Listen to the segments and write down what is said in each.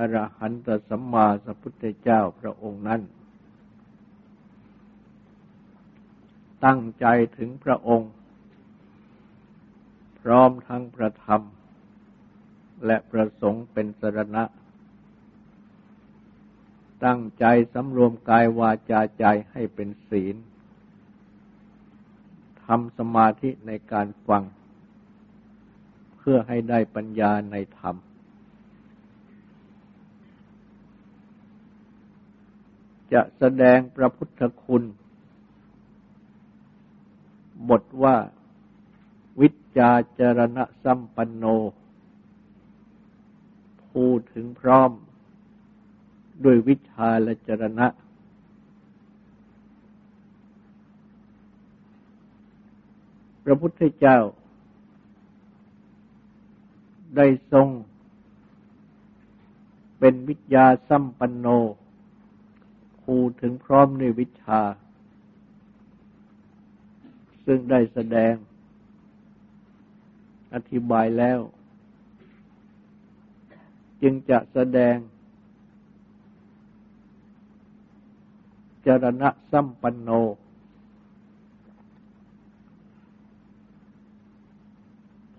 อรหันตสัมมาสัมพุทธเจ้าพระองค์นั้นตั้งใจถึงพระองค์พร้อมทั้งประธรรมและประสงค์เป็นสรณะตั้งใจสำรวมกายวาจาใจให้เป็นศีลทำสมาธิในการฟังเพื่อให้ได้ปัญญาในธรรมจะแสดงพระพุทธคุณบทว่าวิชชาจรณะสัมปันโนผู้ถึงพร้อมด้วยวิชชาและจรณะพระพุทธเจ้าได้ทรงเป็นวิชชาสัมปันโนผู้ถึงพร้อมในวิชชาซึ่งได้แสดงอธิบายแล้วจึงจะแสดงจรณะสัมปันโน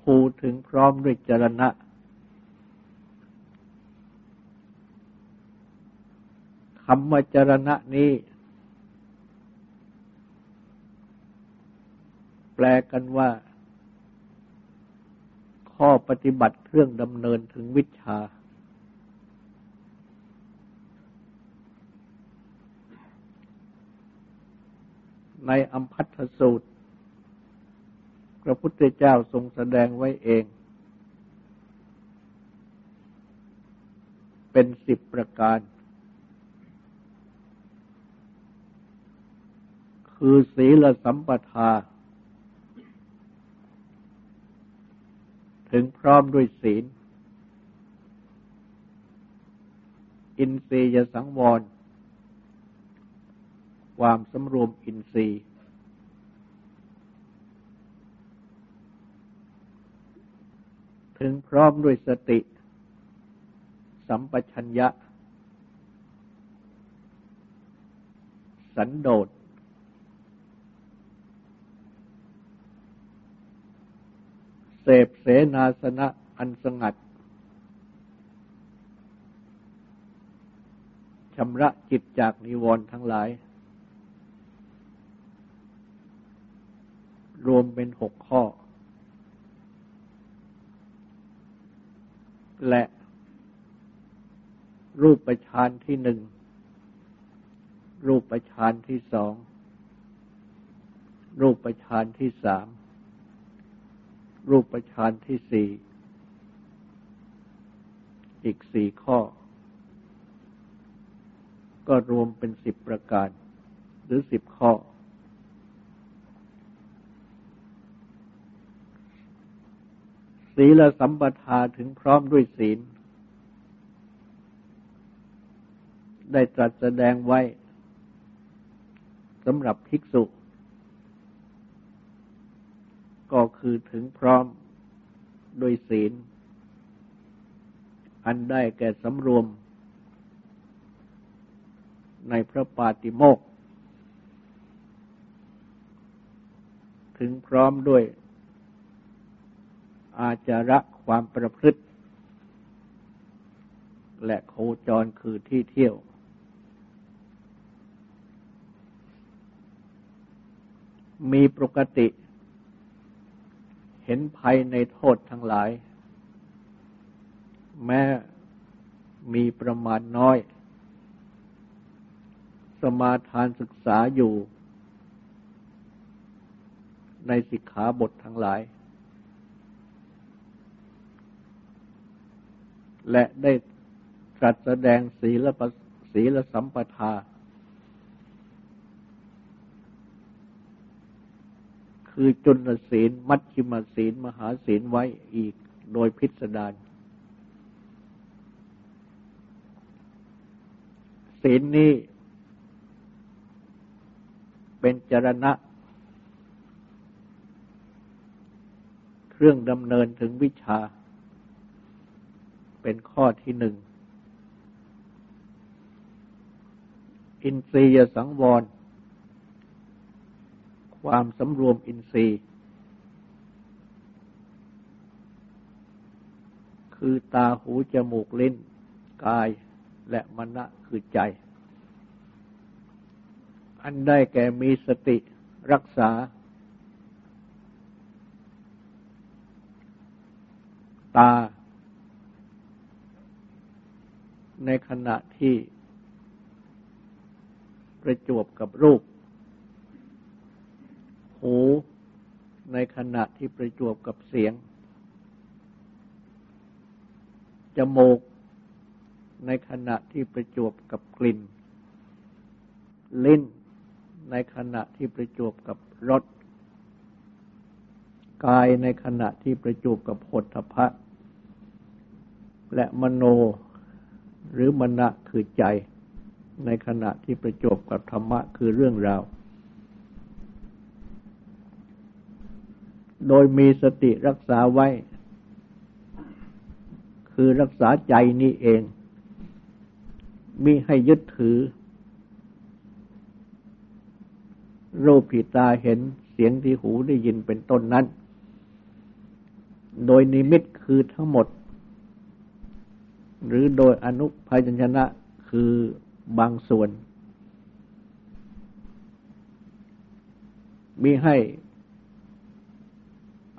ผู้ถึงพร้อมด้วยจรณะคำว่าจรณะนี้แปลกันว่าข้อปฏิบัติเครื่องดำเนินถึงวิชชาในอัมพัทธสูตรพระพุทธเจ้าทรงแสดงไว้เองเป็น10ประการคือศีลสัมปทาถึงพร้อมด้วยศีลอินทรียสังวรความสำรวมอินทรีย์ถึงพร้อมด้วยสติสัมปชัญญะสันโดษเสพเสนาสนะอันสงัดชำระจิตจากนิวรณ์ทั้งหลายรวมเป็น6ข้อและรูปฌานที่1รูปฌานที่2รูปฌานที่3รูปฌานที่4อีก4ข้อก็รวมเป็น10ประการหรือ10ข้อศีลสัมปทาถึงพร้อมด้วยศีลได้ตรัสแสดงไว้สำหรับภิกษุก็คือถึงพร้อมโดยศีลอันได้แก่สำรวมในพระปาติโมกข์ถึงพร้อมด้วยอาจาระความประพฤติและโคจรคือที่เที่ยวมีปกติเห็นภัยในโทษทั้งหลายแม้มีประมาณน้อยสมาทานศึกษาอยู่ในสิกขาบททั้งหลายและได้ ตรัสแสดงศีลสัมปทาคือจุลศีลมัชฌิมศีลมหาศีลไว้อีกโดยพิสดารศีลนี้เป็นจรณะเครื่องดำเนินถึงวิชาเป็นข้อที่หนึ่งอินทรียสังวรความสำรวมอินทรีย์คือตาหูจมูกลิ้นกายและมนะคือใจอันได้แก่มีสติรักษาตาในขณะที่ประจวบกับรูปหูในขณะที่ประจวบกับเสียงจมูกในขณะที่ประจวบกับกลิ่นลิ้นในขณะที่ประจวบกับรสกายในขณะที่ประจวบกับโผฏฐัพพะและมโนหรือมนะคือใจในขณะที่ประจวบกับธรรมะคือเรื่องราวโดยมีสติรักษาไว้คือรักษาใจนี้เองมิให้ยึดถือรูปที่ตาเห็นเสียงที่หูได้ยินเป็นต้นนั้นโดยนิมิตคือทั้งหมดหรือโดยอนุพยัญชนะคือบางส่วนมิให้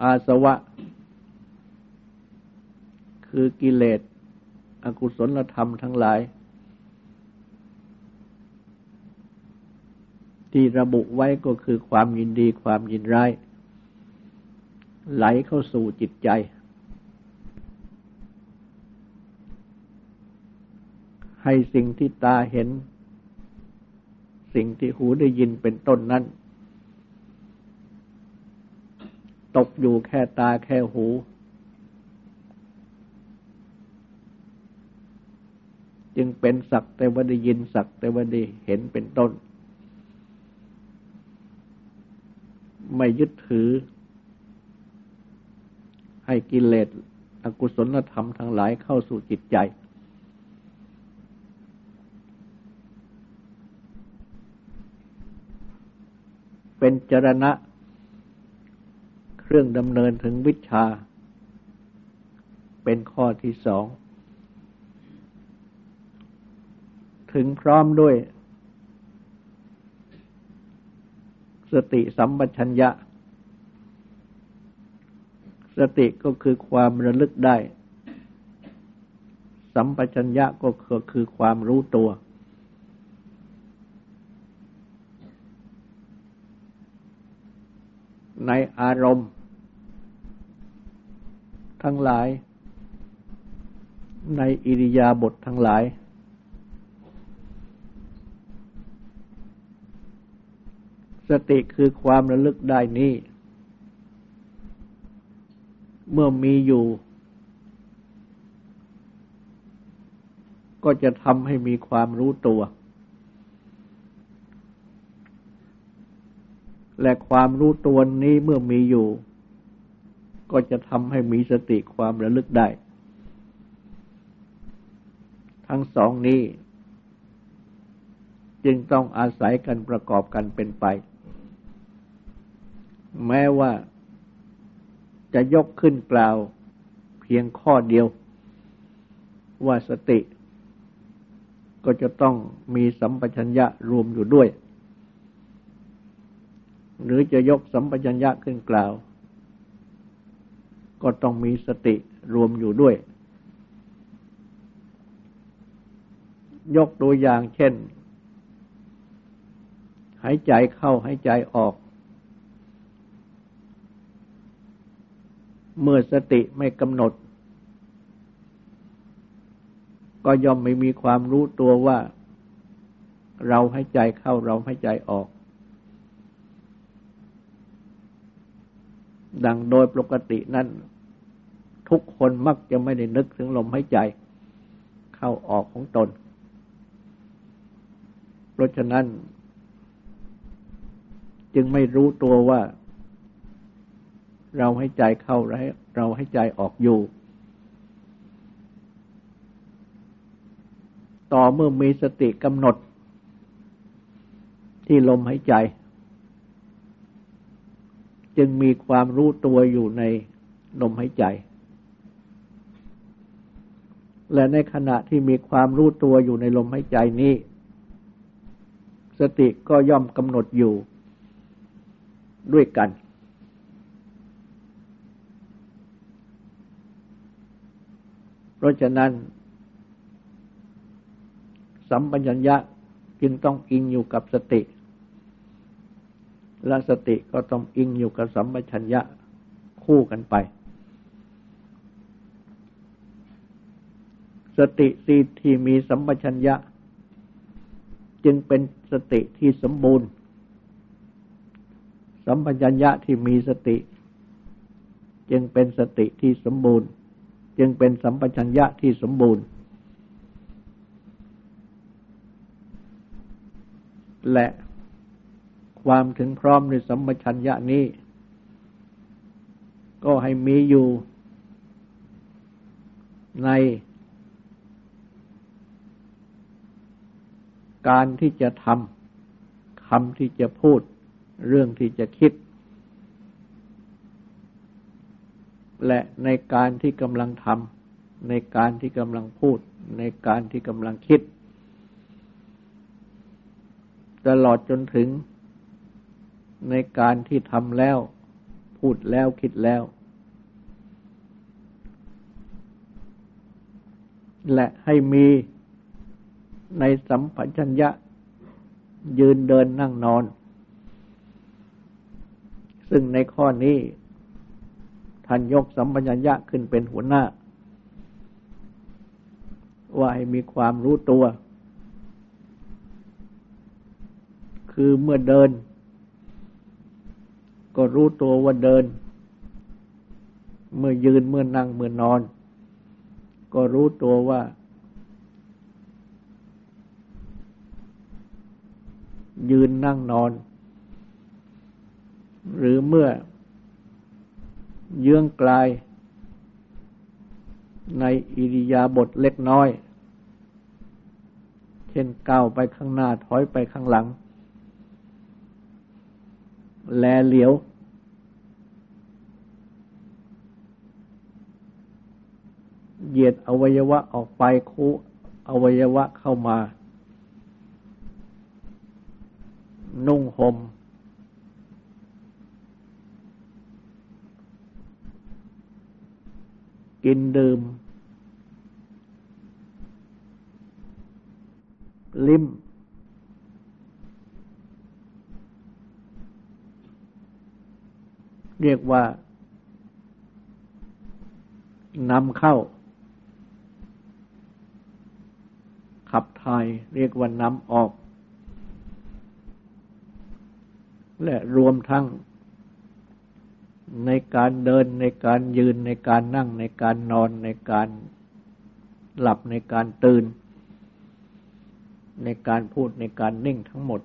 อาสวะคือกิเลสอกุศลธรรมทั้งหลายที่ระบุไว้ก็คือความยินดีความยินร้ายไหลเข้าสู่จิตใจให้สิ่งที่ตาเห็นสิ่งที่หูได้ยินเป็นต้นนั้นตกอยู่แค่ตาแค่หูจึงเป็นสักแต่ว่าได้ยินสักแต่ว่าได้เห็นเป็นต้นไม่ยึดถือให้กิเลสอกุศลธรรมทั้งหลายเข้าสู่จิตใจเป็นจรณะเครื่องดำเนินถึงวิชชาเป็นข้อที่สองถึงพร้อมด้วยสติสัมปชัญญะสติก็คือความระลึกได้สัมปชัญญะก็คือความรู้ตัวในอารมณ์ทั้งหลายในอิริยาบถทั้งหลายสติคือความระลึกได้นี้เมื่อมีอยู่ก็จะทำให้มีความรู้ตัวและความรู้ตัวนี้เมื่อมีอยู่ก็จะทำให้มีสติความระลึกได้ทั้งสองนี้จึงต้องอาศัยกันประกอบกันเป็นไปแม้ว่าจะยกขึ้นกล่าวเพียงข้อเดียวว่าสติก็จะต้องมีสัมปชัญญะรวมอยู่ด้วยหรือจะยกสัมปชัญญะขึ้นกล่าวก็ต้องมีสติรวมอยู่ด้วยยกตัวอย่างเช่นหายใจเข้าหายใจออกเมื่อสติไม่กำหนด ก็ย่อมไม่มีความรู้ตัวว่าเราหายใจเข้าเราหายใจออกดังโดยปกตินั้นทุกคนมักจะไม่ได้นึกถึงลมหายใจเข้าออกของตนเพราะฉะนั้นจึงไม่รู้ตัวว่าเราหายใจเข้าเราหายใจออกอยู่ต่อเมื่อมีสติกำหนดที่ลมหายใจจึงมีความรู้ตัวอยู่ในลมหายใจและในขณะที่มีความรู้ตัวอยู่ในลมหายใจนี้สติก็ย่อมกำหนดอยู่ด้วยกันเพราะฉะนั้นสัมปชัญญะจึงต้องอิงอยู่กับสติและสติก็ต้องอิงอยู่กับสัมปชัญญะคู่กันไปสติที่มีสัมปชัญญะจึงเป็นสติที่สมบูรณ์สัมปชัญญะที่มีสติจึงเป็นสติที่สมบูรณ์จึงเป็นสัมปชัญญะที่สมบูรณ์และความถึงพร้อมในสัมปชัญญะนี้ก็ให้มีอยู่ในการที่จะทำคำที่จะพูดเรื่องที่จะคิดและในการที่กำลังทำในการที่กำลังพูดในการที่กำลังคิดตลอดจนถึงในการที่ทำแล้วพูดแล้วคิดแล้วและให้มีในสัมปชัญญะยืนเดินนั่งนอนซึ่งในข้อนี้ท่านยกสัมปชัญญะขึ้นเป็นหัวหน้าว่าให้มีความรู้ตัวคือเมื่อเดินก็รู้ตัวว่าเดินเมื่อยืนเมื่อนั่งเมื่อนอนก็รู้ตัวว่ายืนนั่งนอนหรือเมื่อเยื้องกลายในอิริยาบถเล็กน้อยเช่นก้าวไปข้างหน้าถอยไปข้างหลังแลเหลียวเหยียดอวัยวะออกไปคู่อวัยวะเข้ามานุ่งห่มกินดื่มลิ้มเรียกว่านำเข้าขับถ่ายเรียกว่านำออกและรวมทั้งในการเดินในการยืนในการนั่งในการนอนในการหลับในการตื่นในการพูดในการนิ่งทั้งหมด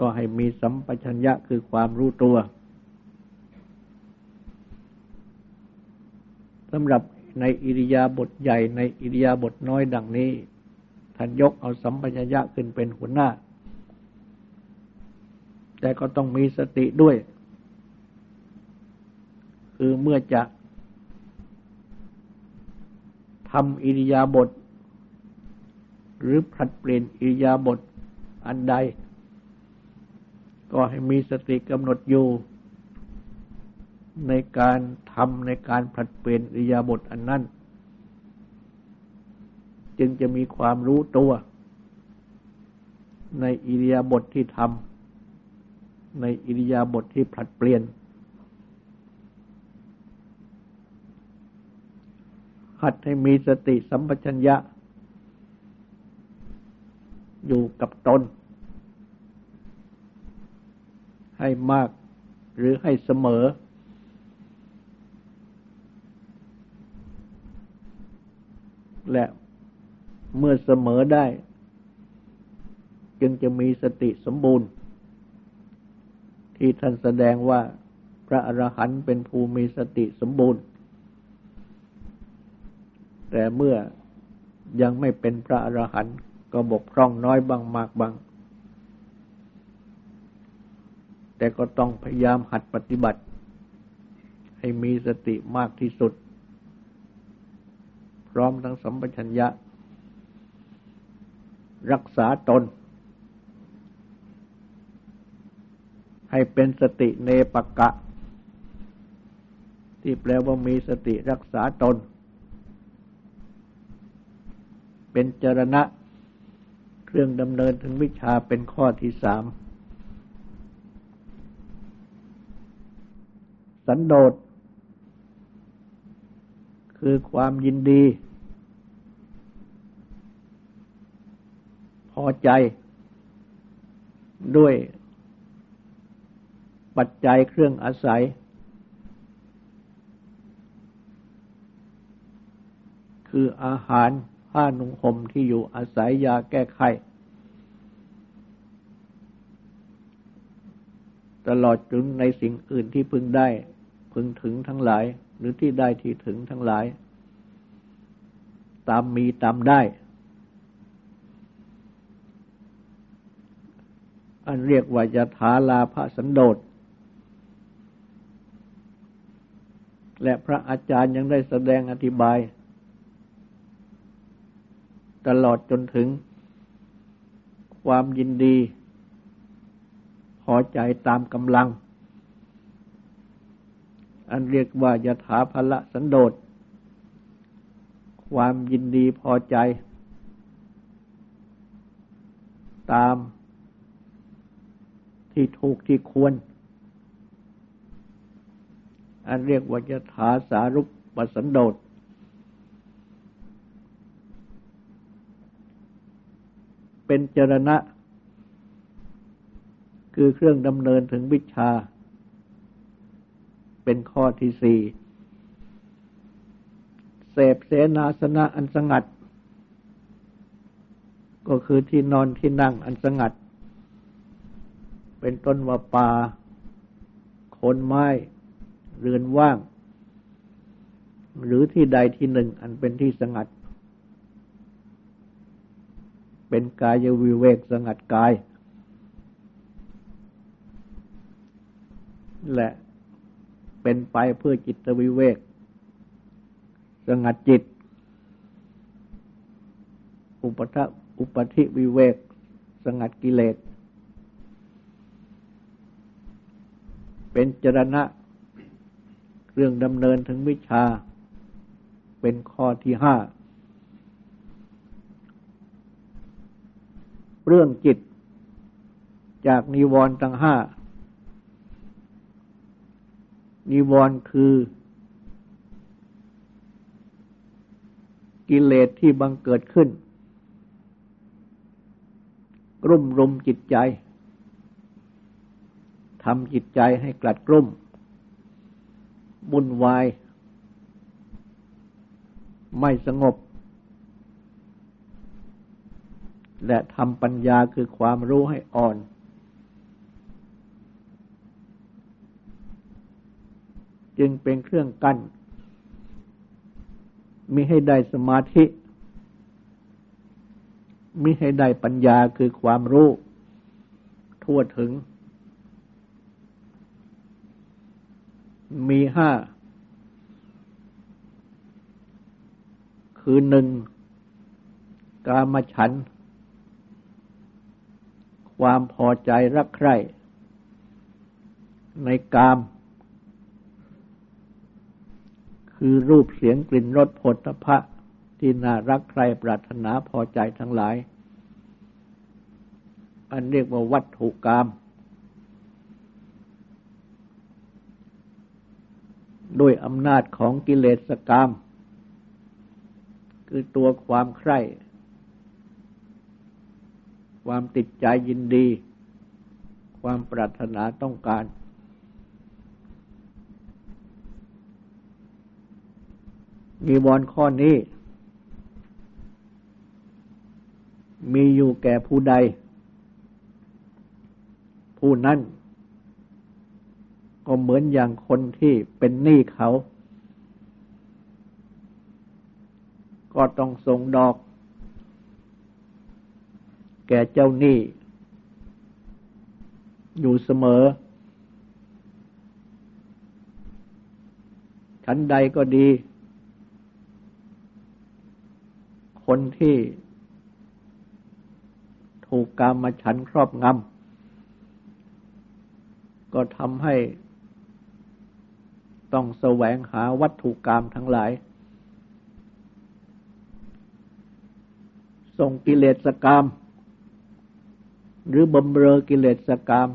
ก็ให้มีสัมปชัญญะคือความรู้ตัวสำหรับในอิริยาบถใหญ่ในอิริยาบถน้อยดังนี้ท่านยกเอาสัมปชัญญะขึ้นเป็นหัวหน้าแต่ก็ต้องมีสติด้วยคือเมื่อจะทำอิริยาบถหรือผลัดเปลี่ยนอิริยาบถอันใดก็ให้มีสติกำหนดอยู่ในการทำในการผลัดเปลี่ยนอิริยาบถอันนั้นจึงจะมีความรู้ตัวในอิริยาบถที่ทำในอิริยาบถที่ผลัดเปลี่ยน หัดให้มีสติสัมปชัญญะอยู่กับตนให้มากหรือให้เสมอและเมื่อเสมอได้จึงจะมีสติสมบูรณ์ที่ท่านแสดงว่าพระอรหันต์เป็นผู้มีสติสมบูรณ์แต่เมื่อยังไม่เป็นพระอรหันต์ก็บกพร่องน้อยบางมากบางแต่ก็ต้องพยายามหัดปฏิบัติให้มีสติมากที่สุดพร้อมทั้งสัมปชัญญะรักษาตนให้เป็นสติเนปกะที่แปลว่ามีสติรักษาตนเป็นจรณะเครื่องดำเนินถึงวิชาเป็นข้อที่3สันโดษคือความยินดีพอใจด้วยปัจจัยเครื่องอาศัยคืออาหารผ้านุ่งห่มที่อยู่อาศัยยาแก้ไขตลอดจนในสิ่งอื่นที่พึงได้พึงถึงทั้งหลายหรือที่ได้ที่ถึงทั้งหลายตามมีตามได้อันเรียกว่ายถาลาภสันโดษและพระอาจารย์ยังได้แสดงอธิบายตลอดจนถึงความยินดีพอใจตามกำลังอันเรียกว่ายถาภละสันโดษความยินดีพอใจตามที่ถูกที่ควรอันเรียกว่ายถาสารุปสันโดษเป็นจรณะคือเครื่องดำเนินถึงวิชาเป็นข้อที่4เสพเสนาสนะอันสงัดก็คือที่นอนที่นั่งอันสงัดเป็นต้นว่าป่าโคนไม้เรือนว่างหรือที่ใดที่หนึ่งอันเป็นที่สงัดเป็นกายวิเวกสงัดกายและเป็นไปเพื่อจิตวิเวกสงัดจิตอุปธิวิเวกสงัดกิเลสเป็นจรณะเครื่องดำเนินถึงวิชาเป็นข้อที่5เรื่องจิตจากนิวรณ์ทั้ง5นิวรณ์คือกิเลสที่บังเกิดขึ้นกลุ่มรุมจิตใจทำจิตใจให้กลัดกลุ่มวุ่นวายไม่สงบและทำปัญญาคือความรู้ให้อ่อนจึงเป็นเครื่องกั้นมิให้ได้สมาธิมิให้ได้ปัญญาคือความรู้ทั่วถึงมี5คือ1กามฉันท์ความพอใจรักใคร่ในกามคือรูปเสียงกลิ่นรสโผฏฐัพพะที่น่ารักใคร่ปรารถนาพอใจทั้งหลายอันเรียกว่าวัตถุกามด้วยอำนาจของกิเลสกาม คือตัวความใคร่ความติดใจยินดีความปรารถนาต้องการนิวรณ์ข้อนี้มีอยู่แก่ผู้ใดผู้นั้นก็เหมือนอย่างคนที่เป็นหนี้เขาก็ต้องส่งดอกแก่เจ้าหนี้อยู่เสมอชั้นใดก็ดีคนที่ถูกกามฉันท์ครอบงำก็ทำให้ต้องแสวงหาวัตถุกามทั้งหลายส่งกิเลสกามหรือบำเรอกิเลสกาม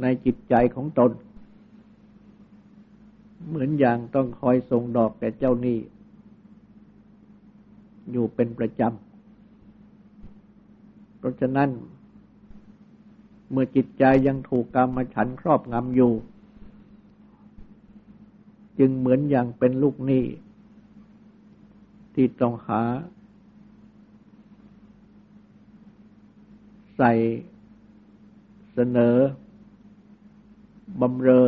ในจิตใจของตนเหมือนอย่างต้องคอยส่งดอกแก่เจ้าหนี้อยู่เป็นประจำเพราะฉะนั้นเมื่อจิตใจยังถูกกามฉันท์ครอบงำอยู่จึงเหมือนอย่างเป็นลูกหนี้ที่ต้องหาใส่เสนอบำเรอ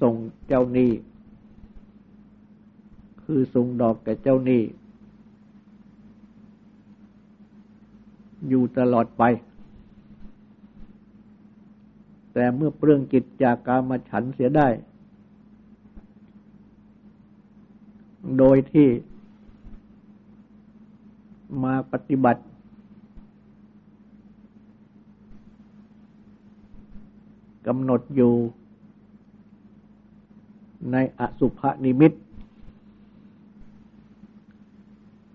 ส่งเจ้าหนี้คือส่งดอกแก่เจ้าหนี้อยู่ตลอดไปแต่เมื่อเปลื้องจิตจากกามฉันท์เสียได้โดยที่มาปฏิบัติกำหนดอยู่ในอสุภนิมิต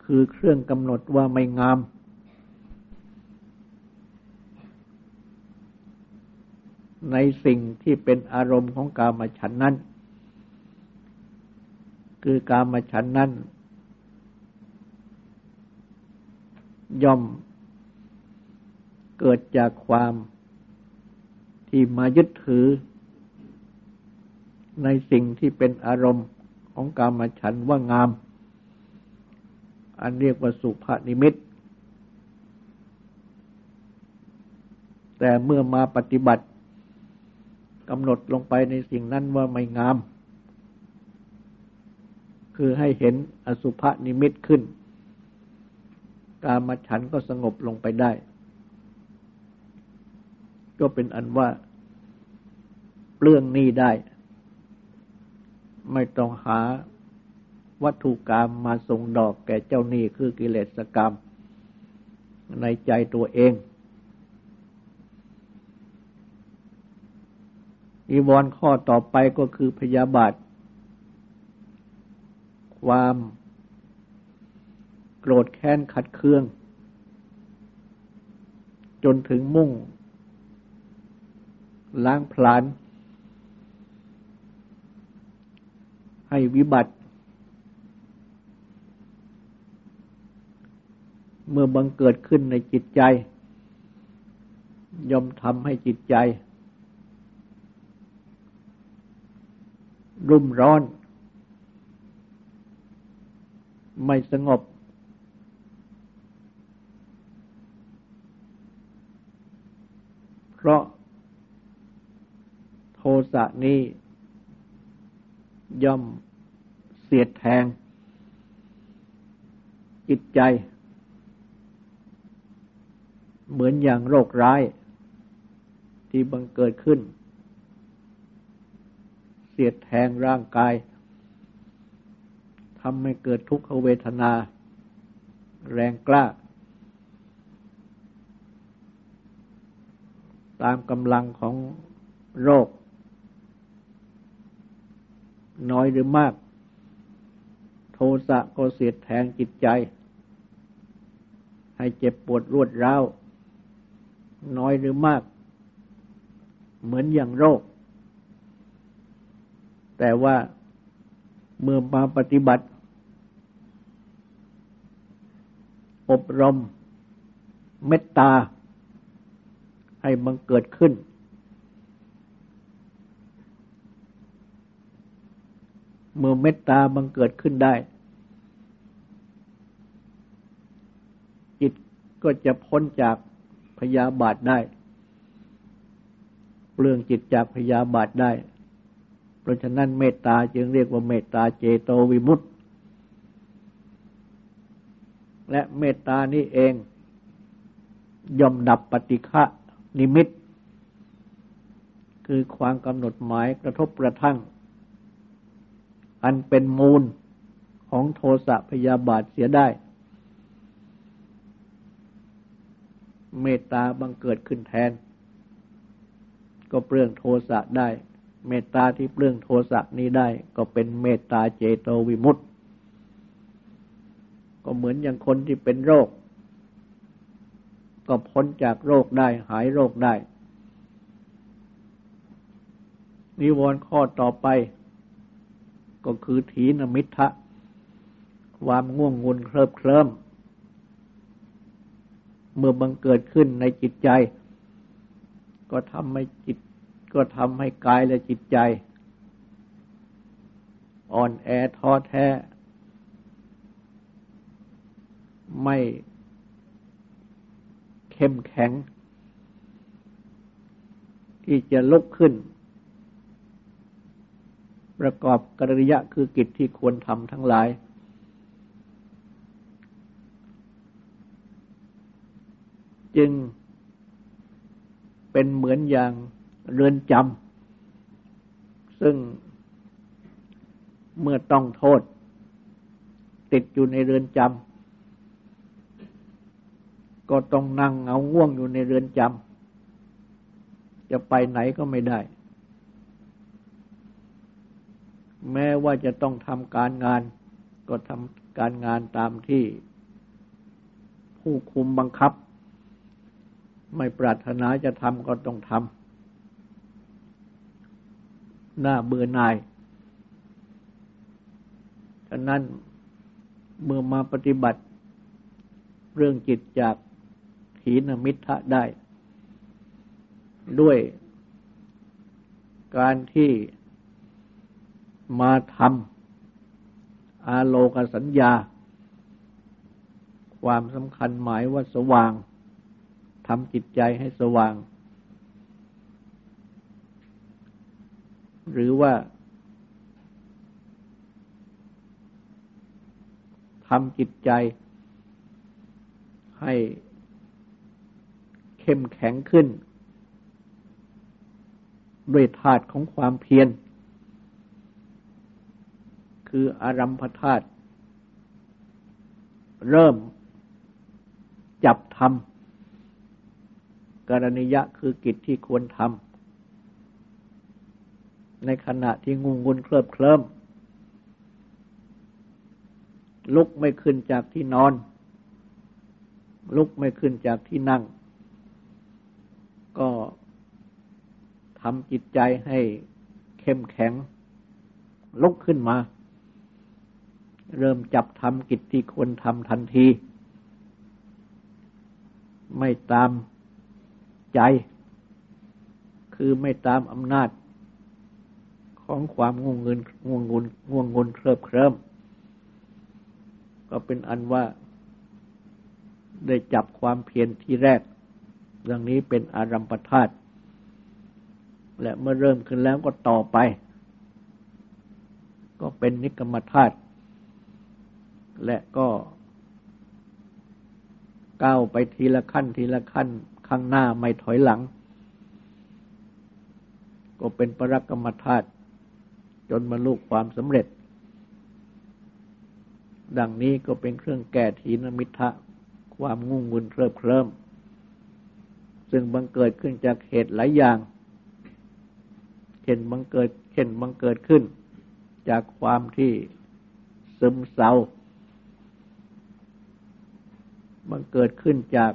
คือเครื่องกำหนดว่าไม่งามในสิ่งที่เป็นอารมณ์ของกามฉันท์นั้นคือกามฉันท์นั้นย่อมเกิดจากความที่มายึดถือในสิ่งที่เป็นอารมณ์ของกามฉันท์ว่างามอันเรียกว่าสุภนิมิตแต่เมื่อมาปฏิบัติกำหนดลงไปในสิ่งนั้นว่าไม่งามคือให้เห็นอสุภนิมิตขึ้นกามฉันท์ก็สงบลงไปได้ก็เป็นอันว่าเปลื้องหนี้ได้ไม่ต้องหาวัตถุกามมาส่งดอกแก่เจ้าหนี้คือกิเลสกามในใจตัวเองนิวรณ์ข้อต่อไปก็คือพยาบาทความโกรธแค้นขัดเคืองจนถึงมุ่งล้างผลาญให้วิบัติเมื่อบังเกิดขึ้นในจิตใจย่อมทำให้จิตใจรุ่มร้อนไม่สงบเพราะโทสะนี้ย่อมเสียดแทงจิตใจเหมือนอย่างโรคร้ายที่บังเกิดขึ้นเสียดแทงร่างกายทำให้เกิดทุกขเวทนาแรงกล้าตามกำลังของโรคน้อยหรือมากโทสะก็เสียดแทงจิตใจให้เจ็บปวดรวดร้าวน้อยหรือมากเหมือนอย่างโรคแต่ว่า เมื่อมาปฏิบัติอบรมเมตตาให้บังเกิดขึ้นเมื่อเมตตาบังเกิดขึ้นได้จิตก็จะพ้นจากพยาบาทได้เปลื้องจิตจากพยาบาทได้เพราะฉะนั้นเมตตาจึงเรียกว่าเมตตาเจโตวิมุตติและเมตตานี้เองย่อมดับปฏิฆะนิมิตคือความกำหนดหมายกระทบกระทั่งอันเป็นมูลของโทสะพยาบาทเสียได้เมตตาบังเกิดขึ้นแทนก็เปลื้องโทสะได้เมตตาที่เปลื้องโทสะนี้ได้ก็เป็นเมตตาเจโตวิมุตติก็เหมือนอย่างคนที่เป็นโรคก็พ้นจากโรคได้หายโรคได้นิวรณ์ข้อต่อไปก็คือถีนมิทธะความง่วงงุนเคลิบเคลิ้มเมื่อบังเกิดขึ้นในจิตใจก็ทำให้กายและจิตใจอ่อนแอท้อแท้ไม่เข้มแข็งที่จะลุกขึ้นประกอบกริยาคือกิจที่ควรทำทั้งหลายจึงเป็นเหมือนอย่างเรือนจำซึ่งเมื่อต้องโทษติดอยู่ในเรือนจำก็ต้องนั่งเหงาง่วงอยู่ในเรือนจำจะไปไหนก็ไม่ได้แม้ว่าจะต้องทำการงานก็ทำการงานตามที่ผู้คุมบังคับไม่ปรารถนาจะทำก็ต้องทำน่าเบื่อหน่ายฉะนั้นเมื่อมาปฏิบัติเรื่องจิตจากถีนมิทธะได้ด้วยการที่มาทำอาโลกสัญญาความสำคัญหมายว่าสว่างทำจิตใจให้สว่างหรือว่าทำจิตใจให้เข้มแข็งขึ้นด้วยธาตุของความเพียรคืออารัมภธาตุเริ่มจับทำกรณียะคือกิจที่ควรทำในขณะที่งุ่นงุนเคลิบเคลิ้มลุกไม่ขึ้นจากที่นอนลุกไม่ขึ้นจากที่นั่งก็ทำจิตใจให้เข้มแข็งลุกขึ้นมาเริ่มจับทำกิจที่ควรทำทันทีไม่ตามใจคือไม่ตามอำนาจของความง่วงงุนเคลิบเคลิ้มก็เป็นอันว่าได้จับความเพียรที่แรกดังนี้เป็นอารัมภธาตุและเมื่อเริ่มขึ้นแล้วก็ต่อไปก็เป็นนิกรรมธาตุและก็ก้าวไปทีละขั้นข้างหน้าไม่ถอยหลังก็เป็นปรกรรมธาตุจนบรรลุความสำเร็จดังนี้ก็เป็นเครื่องแก้ถีนมิทธะความงุ่นงุนเคลิบเคลิ้มซึ่งบังเกิดขึ้นจากเหตุหลายอย่างเช่นบังเกิดขึ้นจากความที่ซึมเศร้ามันเกิดขึ้นจาก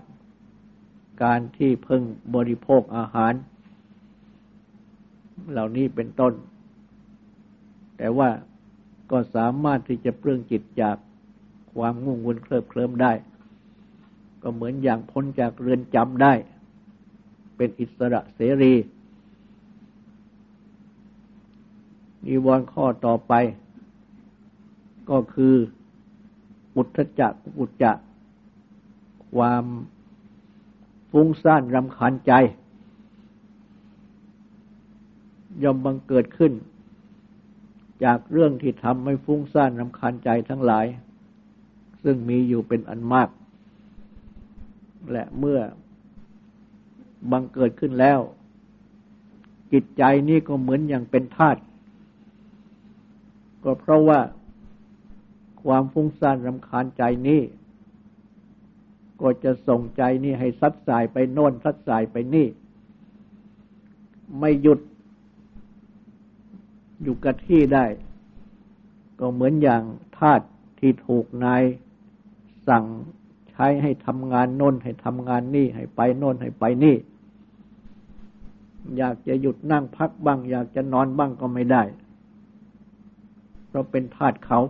การที่เพิ่งบริโภคอาหารเหล่านี้เป็นต้นแต่ว่า ก็สามารถที่จะเปลื้องจิตจากความง่วงวนเคลิบเคลิ้มได้ก็เหมือนอย่างพ้นจากเรือนจำได้เป็นอิสระเสรีนิวรณ์ข้อต่อไปก็คืออุทธัจจะกุจจะความฟุ้งซ่านรำคาญใจย่อมบังเกิดขึ้นจากเรื่องที่ทำให้ฟุ้งซ่านรำคาญใจทั้งหลายซึ่งมีอยู่เป็นอันมากและเมื่อบังเกิดขึ้นแล้วจิตใจนี้ก็เหมือนอย่างเป็นธาตุก็เพราะว่าความฟุ้งซ่านรำคาญใจนี้ก็จะส่งใจนี้ให้ซัดสายไปโน่นซัดสายไปนี่ไม่หยุดอยู่กับที่ได้ก็เหมือนอย่างธาตุที่ถูกนายสั่งใช้ให้ทำงานโน่นให้ทำงานนี่ให้ไปโน่นให้ไปนี่อยากจะหยุดนั่งพักบ้างอยากจะนอนบ้างก็ไม่ได้เพราะเป็นธาตุเขา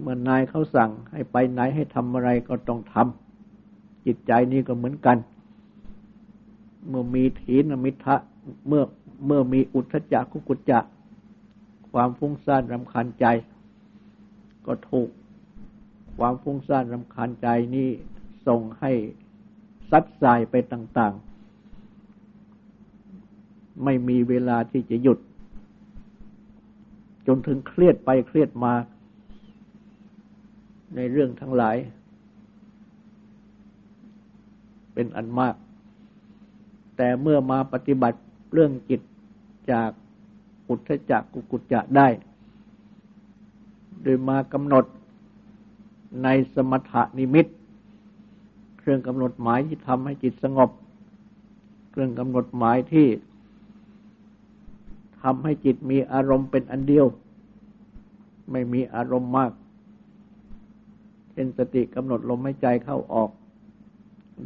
เมื่อนายเขาสั่งให้ไปไหนให้ทำอะไรก็ต้องทำจิตใจนี่ก็เหมือนกันเมื่อมีถีนมิทธะเมื่อมีอุทธัจจะกุกุจจะความฟุ้งซ่านรำคาญใจก็ถูกความฟุ้งซ่านรำคาญใจนี้ส่งให้ซัดสายไปต่างๆไม่มีเวลาที่จะหยุดจนถึงเครียดไปเครียดมาในเรื่องทั้งหลายเป็นอันมากแต่เมื่อมาปฏิบัติเรื่องจิตจากอุทธัจจะกุกุจจะได้โดยมากำหนดในสมถนิมิตเครื่องกำหนดหมายที่ทำให้จิตสงบเครื่องกำหนดหมายที่ทำให้จิตมีอารมณ์เป็นอันเดียวไม่มีอารมณ์มากเป็นสติกำหนดลมหายใจเข้าออก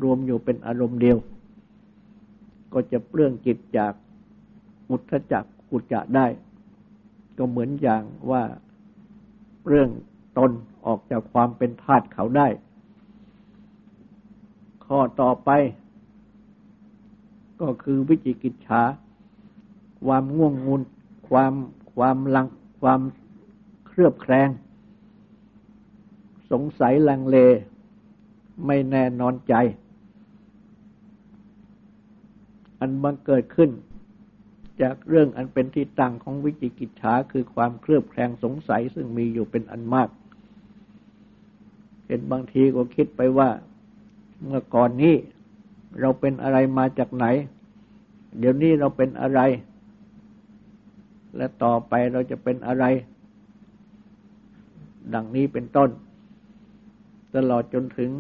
รวมอยู่เป็นอารมณ์เดียวก็จะเปลื้องจิตจากอุทธัจจะกุจจะได้ก็เหมือนอย่างว่าเปลื้องตนออกจากความเป็นธาตุเขาได้ข้อต่อไปก็คือวิจิกิจฉาความง่วงงุนความลังความเครือบแคลงสงสัยลังเลไม่แน่นอนใจอันบังเกิดขึ้นจากเรื่องอันเป็นที่ตั้งของวิจิกิจฉาคือความเครือบแคลงสงสัยซึ่งมีอยู่เป็นอันมากเห็นบางทีก็คิดไปว่าเมื่อก่อนนี้เราเป็นอะไรมาจากไหนเดี๋ยวนี้เราเป็นอะไรและต่อไปเราจะเป็นอะไรดังนี้เป็นต้นตลอดจนถึง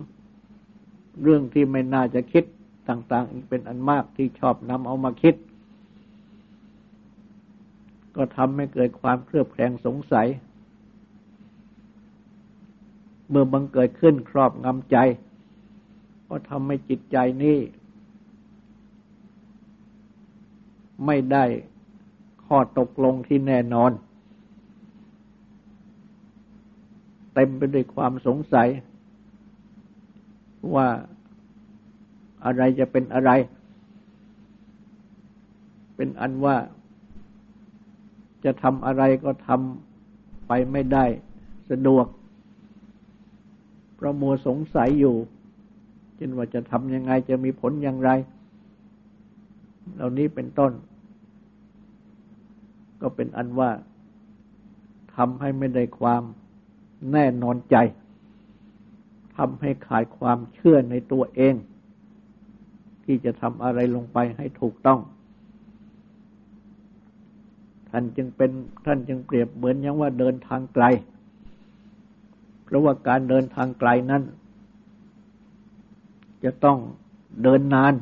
เรื่องที่ไม่น่าจะคิดต่างๆอีกเป็นอันมากที่ชอบนำเอามาคิดก็ทำให้เกิดความเครือบแคลงสงสัยเมื่อบังเกิดขึ้นครอบงำใจก็ทำให้จิตใจนี้ไม่ได้ข้อตกลงที่แน่นอนเต็มไปด้วยความสงสัยว่าอะไรจะเป็นอะไรเป็นอันว่าจะทำอะไรก็ทำไปไม่ได้สะดวกเพราะมัวสงสัยอยู่เช่นว่าจะทำยังไงจะมีผลอย่างไรเหล่านี้เป็นต้นก็เป็นอันว่าทำให้ไม่ได้ความแน่นอนใจทำให้ขาดความเชื่อในตัวเองที่จะทำอะไรลงไปให้ถูกต้องท่านจึงเปรียบเหมือนอย่างว่าเดินทางไกลเพราะว่าการเดินทางไกลนั้นจะต้องเดินนาน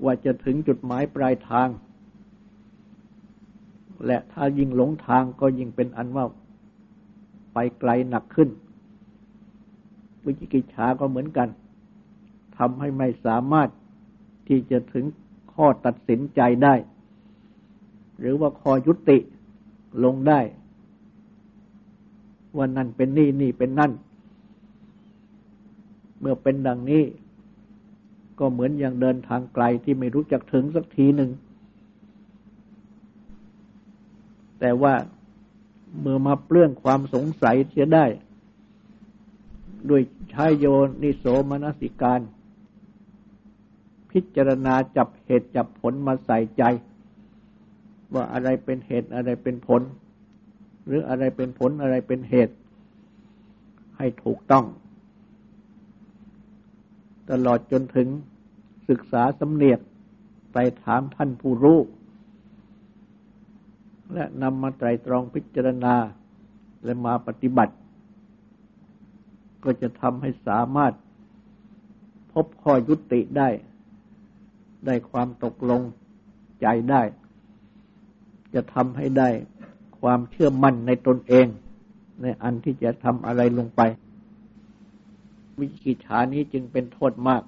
กว่าจะถึงจุดหมายปลายทางและถ้ายิ่งหลงทางก็ยิ่งเป็นอันว่าไปไกลหนักขึ้นวิจิกิจฉาก็เหมือนกันทำให้ไม่สามารถที่จะถึงข้อตัดสินใจได้หรือว่าข้อยุติ ลงได้ว่านั่นเป็นนี่นี่เป็นนั่นเมื่อเป็นดังนี้ก็เหมือนอย่างเดินทางไกลที่ไม่รู้จักถึงสักทีหนึ่งแต่ว่าเมื่อมาเปลื้องความสงสัยเสียได้ด้วยใช้โยนิโสมนสิการพิจารณาจับเหตุจับผลมาใส่ใจว่าอะไรเป็นเหตุอะไรเป็นผลหรืออะไรเป็นผลอะไรเป็นเหตุให้ถูกต้องตลอดจนถึงศึกษาสำเนียกไปถามท่านผู้รู้และนำมาไตรตรองพิจารณาและมาปฏิบัติก็จะทำให้สามารถพบข้อยุติได้ได้ความตกลงใจได้จะทำให้ได้ความเชื่อมั่นในตนเองในอันที่จะทำอะไรลงไปวิจิฉานี้จึงเป็นโทษมาก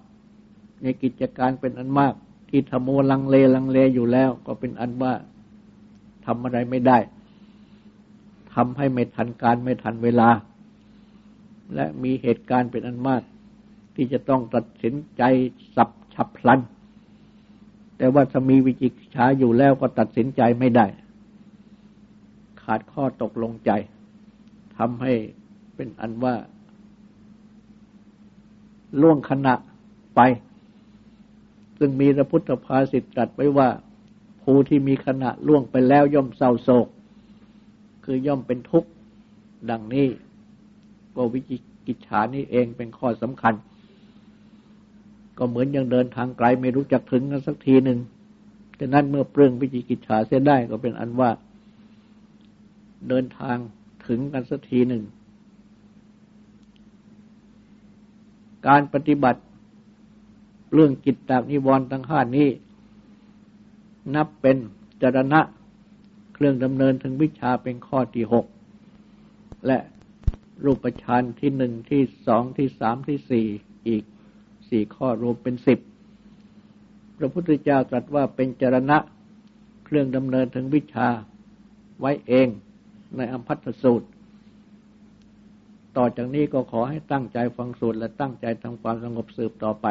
ในกิจการเป็นอันมากที่ทมัวลังเลอยู่แล้วก็เป็นอันว่าทำอะไรไม่ได้ทำให้ไม่ทันการไม่ทันเวลาและมีเหตุการณ์เป็นอันมากที่จะต้องตัดสินใจสับฉับพลันแต่ว่าถ้ามีวิจิฉาอยู่แล้วก็ตัดสินใจไม่ได้ขาดข้อตกลงใจทำให้เป็นอันว่าล่วงขณะไปซึ่งมีพระพุทธภาษิตตรัสไว้ว่าผู้ที่มีขณะล่วงไปแล้วย่อมเศร้าโศกคือย่อมเป็นทุกข์ดังนี้ก็วิจิฉานี้เองเป็นข้อสำคัญก็เหมือนอย่างเดินทางไกลไม่รู้จักถึงกันสักทีหนึ่งฉะนั้นเมื่อเปลื้องวิจิฉาเสียได้ก็เป็นอันว่าเดินทางถึงกันสักทีหนึ่งการปฏิบัติเรื่องกิจตากนิวรณ์ทั้งห้านี้นับเป็นจรณะเครื่องดำเนินถึงวิชาเป็นข้อที่6และรูปฌานที่1ที่2ที่3ที่4อีก4ข้อรวมเป็น10พระพุทธเจ้าตรัสว่าเป็นจรณะเครื่องดำเนินถึงวิชาไว้เองในอัมภัทสูตรต่อจากนี้ก็ขอให้ตั้งใจฟังสูตรและตั้งใจทำความสงบสืบต่อไป